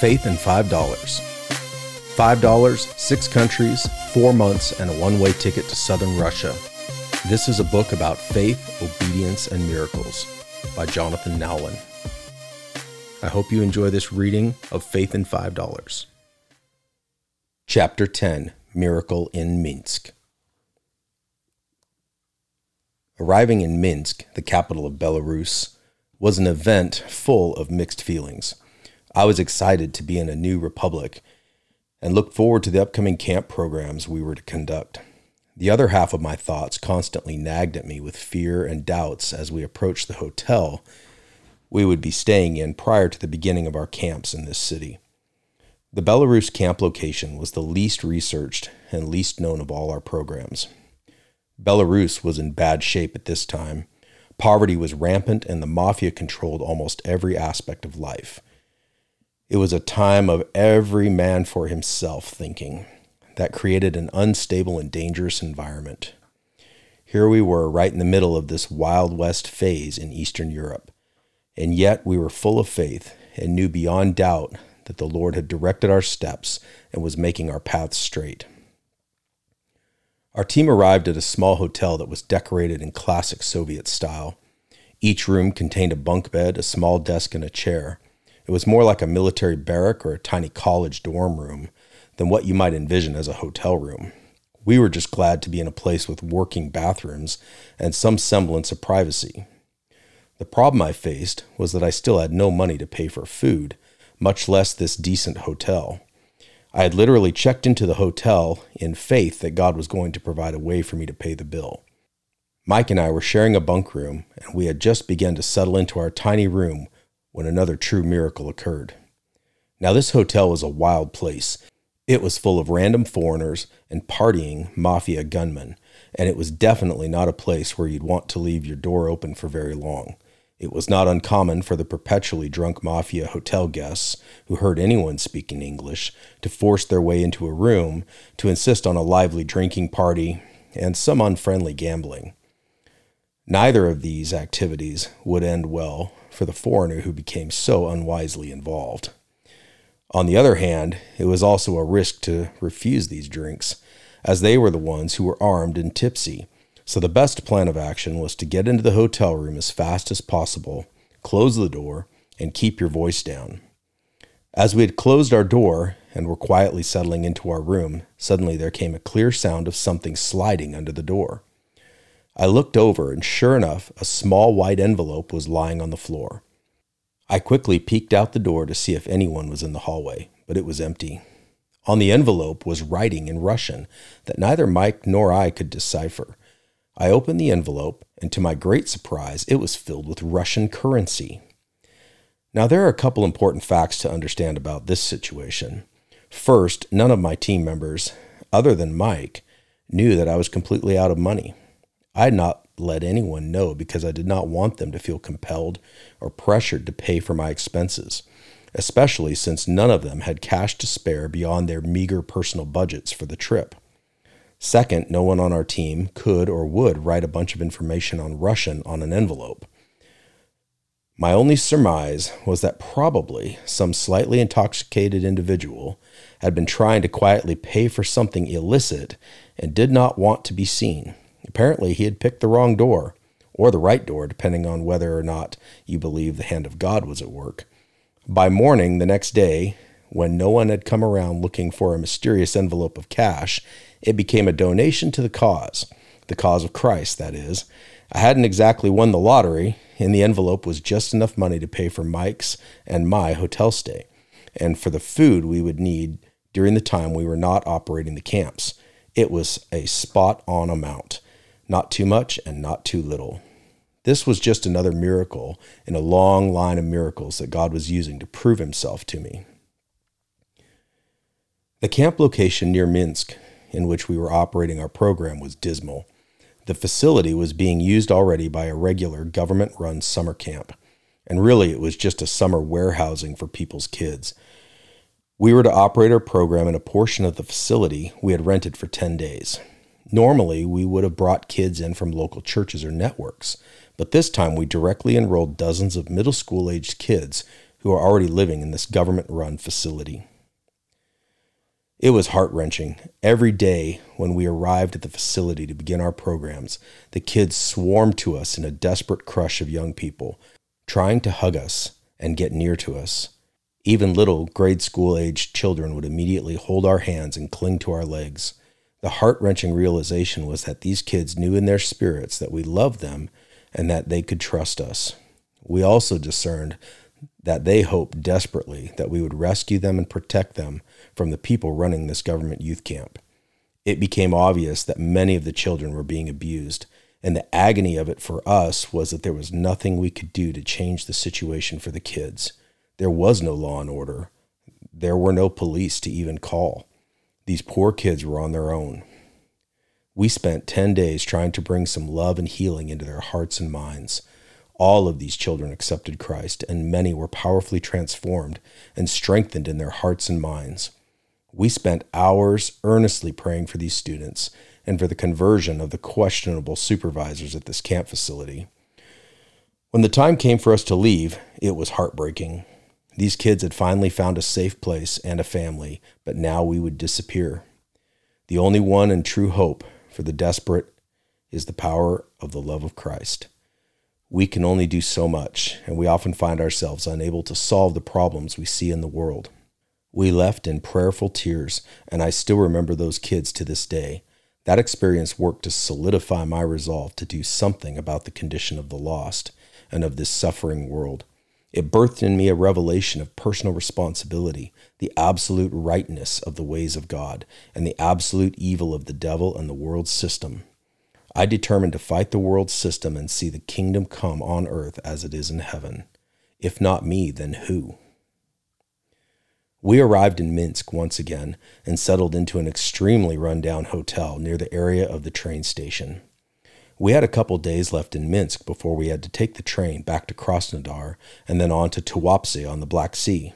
Faith in $5. $5, 6 countries, 4 months, and a one-way ticket to Southern Russia. This is a book about faith, obedience, and miracles by Jonathan Nowlin. I hope you enjoy this reading of Faith in $5. Chapter 10, Miracle in Minsk. Arriving in Minsk, the capital of Belarus, was an event full of mixed feelings. I was excited to be in a new republic and looked forward to the upcoming camp programs we were to conduct. The other half of my thoughts constantly nagged at me with fear and doubts as we approached the hotel we would be staying in prior to the beginning of our camps in this city. The Belarus camp location was the least researched and least known of all our programs. Belarus was in bad shape at this time. Poverty was rampant and the mafia controlled almost every aspect of life. It was a time of every man for himself thinking that created an unstable and dangerous environment. Here we were right in the middle of this Wild West phase in Eastern Europe, and yet we were full of faith and knew beyond doubt that the Lord had directed our steps and was making our paths straight. Our team arrived at a small hotel that was decorated in classic Soviet style. Each room contained a bunk bed, a small desk, and a chair. It was more like a military barrack or a tiny college dorm room than what you might envision as a hotel room. We were just glad to be in a place with working bathrooms and some semblance of privacy. The problem I faced was that I still had no money to pay for food, much less this decent hotel. I had literally checked into the hotel in faith that God was going to provide a way for me to pay the bill. Mike and I were sharing a bunk room, and we had just begun to settle into our tiny room when another true miracle occurred. Now this hotel was a wild place. It was full of random foreigners and partying mafia gunmen, and it was definitely not a place where you'd want to leave your door open for very long. It was not uncommon for the perpetually drunk mafia hotel guests who heard anyone speaking English to force their way into a room, to insist on a lively drinking party, and some unfriendly gambling. Neither of these activities would end well for the foreigner who became so unwisely involved. On the other hand, it was also a risk to refuse these drinks, as they were the ones who were armed and tipsy. So the best plan of action was to get into the hotel room as fast as possible, close the door, and keep your voice down. As we had closed our door and were quietly settling into our room, suddenly there came a clear sound of something sliding under the door. I looked over, and sure enough, a small white envelope was lying on the floor. I quickly peeked out the door to see if anyone was in the hallway, but it was empty. On the envelope was writing in Russian that neither Mike nor I could decipher. I opened the envelope, and to my great surprise, it was filled with Russian currency. Now, there are a couple important facts to understand about this situation. First, none of my team members, other than Mike, knew that I was completely out of money. I had not let anyone know because I did not want them to feel compelled or pressured to pay for my expenses, especially since none of them had cash to spare beyond their meager personal budgets for the trip. Second, no one on our team could or would write a bunch of information on Russian on an envelope. My only surmise was that probably some slightly intoxicated individual had been trying to quietly pay for something illicit and did not want to be seen. Apparently, he had picked the wrong door, or the right door, depending on whether or not you believe the hand of God was at work. By morning the next day, when no one had come around looking for a mysterious envelope of cash, it became a donation to the cause of Christ, that is. I hadn't exactly won the lottery, and the envelope was just enough money to pay for Mike's and my hotel stay, and for the food we would need during the time we were not operating the camps. It was a spot-on amount, not too much and not too little. This was just another miracle in a long line of miracles that God was using to prove himself to me. The camp location near Minsk, in which we were operating our program, was dismal. The facility was being used already by a regular government-run summer camp, and really it was just a summer warehousing for people's kids. We were to operate our program in a portion of the facility we had rented for 10 days. Normally, we would have brought kids in from local churches or networks, but this time we directly enrolled dozens of middle school-aged kids who are already living in this government-run facility. It was heart-wrenching. Every day when we arrived at the facility to begin our programs, the kids swarmed to us in a desperate crush of young people, trying to hug us and get near to us. Even little grade school-aged children would immediately hold our hands and cling to our legs. The heart-wrenching realization was that these kids knew in their spirits that we loved them and that they could trust us. We also discerned that they hoped desperately that we would rescue them and protect them from the people running this government youth camp. It became obvious that many of the children were being abused, and the agony of it for us was that there was nothing we could do to change the situation for the kids. There was no law and order. There were no police to even call. These poor kids were on their own. We spent 10 days trying to bring some love and healing into their hearts and minds. All of these children accepted Christ, and many were powerfully transformed and strengthened in their hearts and minds. We spent hours earnestly praying for these students and for the conversion of the questionable supervisors at this camp facility. When the time came for us to leave, it was heartbreaking. These kids had finally found a safe place and a family, but now we would disappear. The only one and true hope for the desperate is the power of the love of Christ. We can only do so much, and we often find ourselves unable to solve the problems we see in the world. We left in prayerful tears, and I still remember those kids to this day. That experience worked to solidify my resolve to do something about the condition of the lost and of this suffering world. It birthed in me a revelation of personal responsibility, the absolute rightness of the ways of God, and the absolute evil of the devil and the world system. I determined to fight the world system and see the kingdom come on earth as it is in heaven. If not me, then who? We arrived in Minsk once again and settled into an extremely run-down hotel near the area of the train station. We had a couple days left in Minsk before we had to take the train back to Krasnodar and then on to Tuapse on the Black Sea.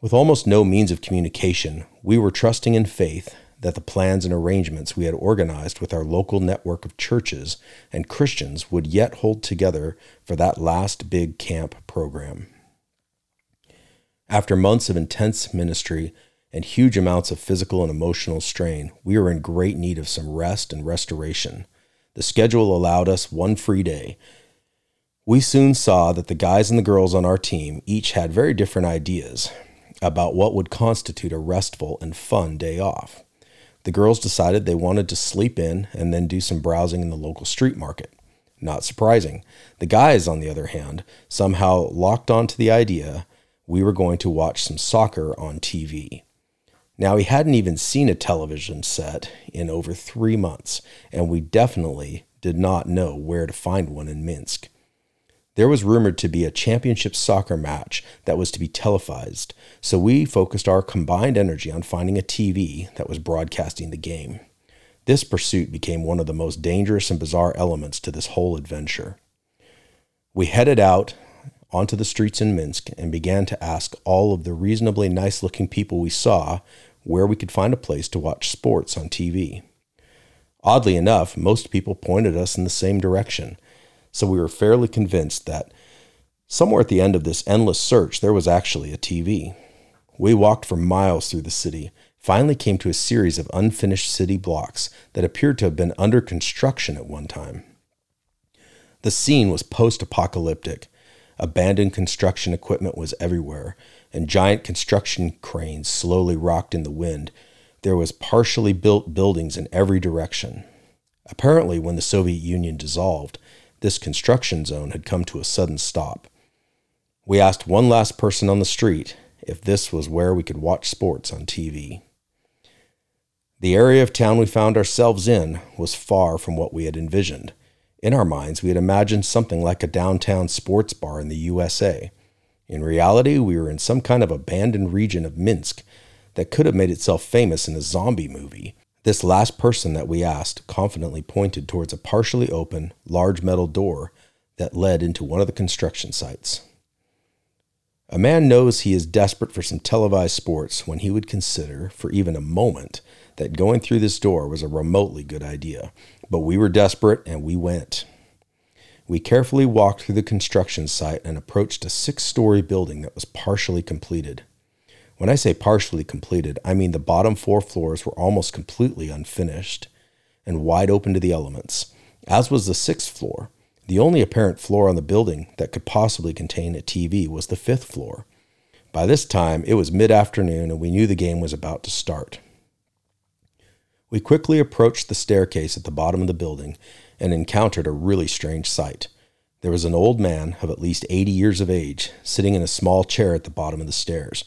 With almost no means of communication, we were trusting in faith that the plans and arrangements we had organized with our local network of churches and Christians would yet hold together for that last big camp program. After months of intense ministry and huge amounts of physical and emotional strain, we were in great need of some rest and restoration. The schedule allowed us one free day. We soon saw that the guys and the girls on our team each had very different ideas about what would constitute a restful and fun day off. The girls decided they wanted to sleep in and then do some browsing in the local street market. Not surprising. The guys, on the other hand, somehow locked onto the idea we were going to watch some soccer on TV. Now, we hadn't even seen a television set in over 3 months, and we definitely did not know where to find one in Minsk. There was rumored to be a championship soccer match that was to be televised, so we focused our combined energy on finding a TV that was broadcasting the game. This pursuit became one of the most dangerous and bizarre elements to this whole adventure. We headed out onto the streets in Minsk and began to ask all of the reasonably nice-looking people we saw where we could find a place to watch sports on TV. Oddly enough, most people pointed us in the same direction, so we were fairly convinced that somewhere at the end of this endless search, there was actually a TV. We walked for miles through the city, finally came to a series of unfinished city blocks that appeared to have been under construction at one time. The scene was post-apocalyptic. Abandoned construction equipment was everywhere, and giant construction cranes slowly rocked in the wind. There was partially built buildings in every direction. Apparently, when the Soviet Union dissolved, this construction zone had come to a sudden stop. We asked one last person on the street if this was where we could watch sports on TV. The area of town we found ourselves in was far from what we had envisioned. In our minds, we had imagined something like a downtown sports bar in the USA. In reality, we were in some kind of abandoned region of Minsk that could have made itself famous in a zombie movie. This last person that we asked confidently pointed towards a partially open, large metal door that led into one of the construction sites. A man knows he is desperate for some televised sports when he would consider, for even a moment, that going through this door was a remotely good idea. But we were desperate, and we went. We carefully walked through the construction site and approached a 6-story building that was partially completed. When I say partially completed, I mean the bottom 4 floors were almost completely unfinished and wide open to the elements, as was the 6th floor. The only apparent floor on the building that could possibly contain a TV was the 5th floor. By this time, it was mid-afternoon, and we knew the game was about to start. We quickly approached the staircase at the bottom of the building and encountered a really strange sight. There was an old man of at least 80 years of age sitting in a small chair at the bottom of the stairs.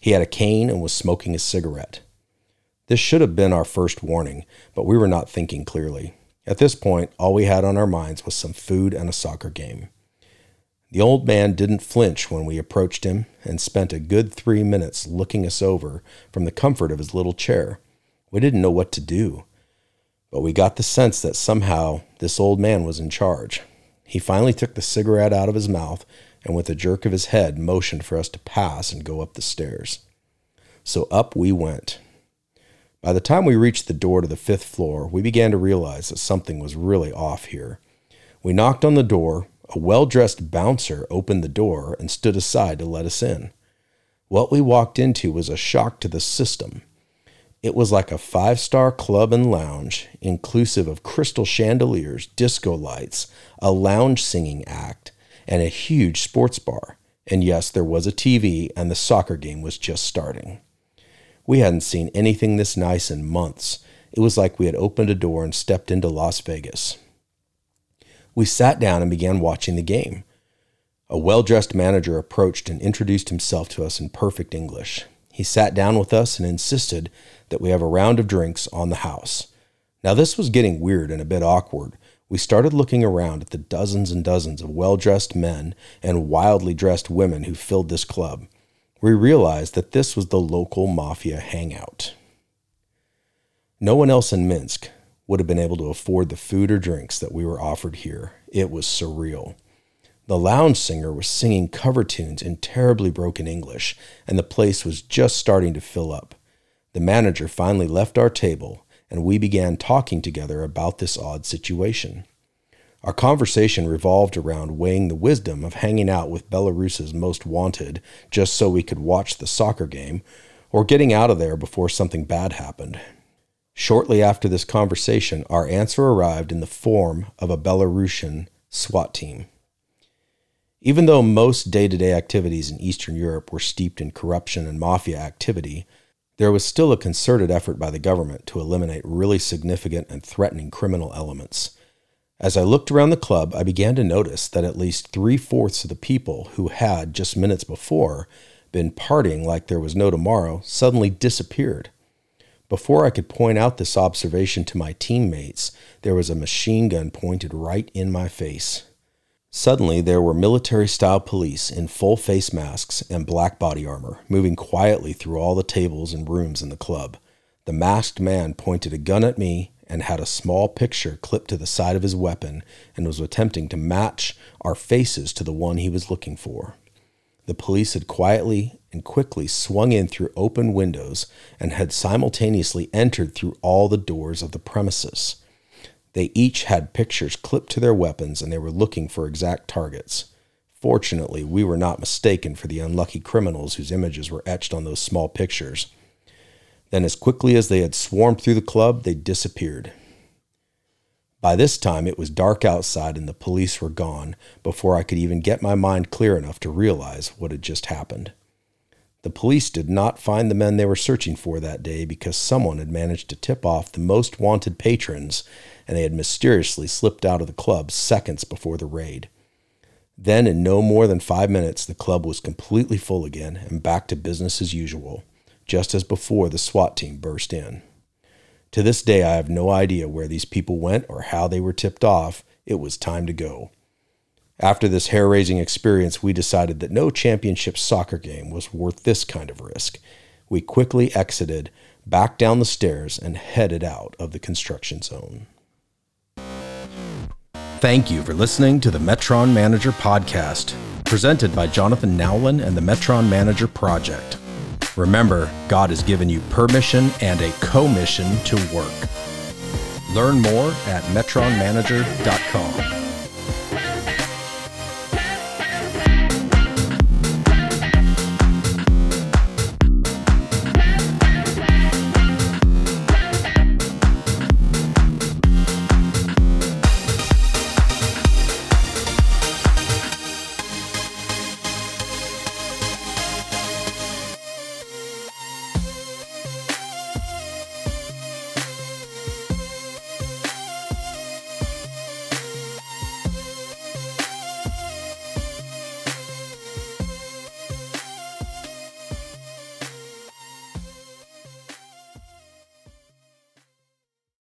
He had a cane and was smoking a cigarette. This should have been our first warning, but we were not thinking clearly. At this point, all we had on our minds was some food and a soccer game. The old man didn't flinch when we approached him and spent a good 3 minutes looking us over from the comfort of his little chair. We didn't know what to do, but we got the sense that somehow this old man was in charge. He finally took the cigarette out of his mouth and with a jerk of his head motioned for us to pass and go up the stairs. So up we went. By the time we reached the door to the 5th floor, we began to realize that something was really off here. We knocked on the door. A well-dressed bouncer opened the door and stood aside to let us in. What we walked into was a shock to the system. It was like a 5-star club and lounge, inclusive of crystal chandeliers, disco lights, a lounge singing act, and a huge sports bar. And yes, there was a TV, and the soccer game was just starting. We hadn't seen anything this nice in months. It was like we had opened a door and stepped into Las Vegas. We sat down and began watching the game. A well-dressed manager approached and introduced himself to us in perfect English. He sat down with us and insisted that we have a round of drinks on the house. Now this was getting weird and a bit awkward. We started looking around at the dozens and dozens of well-dressed men and wildly dressed women who filled this club. We realized that this was the local mafia hangout. No one else in Minsk would have been able to afford the food or drinks that we were offered here. It was surreal. The lounge singer was singing cover tunes in terribly broken English, and the place was just starting to fill up. The manager finally left our table, and we began talking together about this odd situation. Our conversation revolved around weighing the wisdom of hanging out with Belarus's most wanted just so we could watch the soccer game, or getting out of there before something bad happened. Shortly after this conversation, our answer arrived in the form of a Belarusian SWAT team. Even though most day-to-day activities in Eastern Europe were steeped in corruption and mafia activity, there was still a concerted effort by the government to eliminate really significant and threatening criminal elements. As I looked around the club, I began to notice that at least 3/4 of the people who had, just minutes before, been partying like there was no tomorrow suddenly disappeared. Before I could point out this observation to my teammates, there was a machine gun pointed right in my face. Suddenly, there were military-style police in full face masks and black body armor, moving quietly through all the tables and rooms in the club. The masked man pointed a gun at me and had a small picture clipped to the side of his weapon and was attempting to match our faces to the one he was looking for. The police had quietly and quickly swung in through open windows and had simultaneously entered through all the doors of the premises. They each had pictures clipped to their weapons, and they were looking for exact targets. Fortunately, we were not mistaken for the unlucky criminals whose images were etched on those small pictures. Then, as quickly as they had swarmed through the club, they disappeared. By this time, it was dark outside, and the police were gone before I could even get my mind clear enough to realize what had just happened. The police did not find the men they were searching for that day because someone had managed to tip off the most wanted patrons, and they had mysteriously slipped out of the club seconds before the raid. Then, in no more than 5 minutes, the club was completely full again and back to business as usual, just as before the SWAT team burst in. To this day, I have no idea where these people went or how they were tipped off. It was time to go. After this hair-raising experience, we decided that no championship soccer game was worth this kind of risk. We quickly exited, back down the stairs, and headed out of the construction zone. Thank you for listening to the Metron Manager podcast, presented by Jonathan Nowlin and the Metron Manager Project. Remember, God has given you permission and a commission to work. Learn more at metronmanager.com.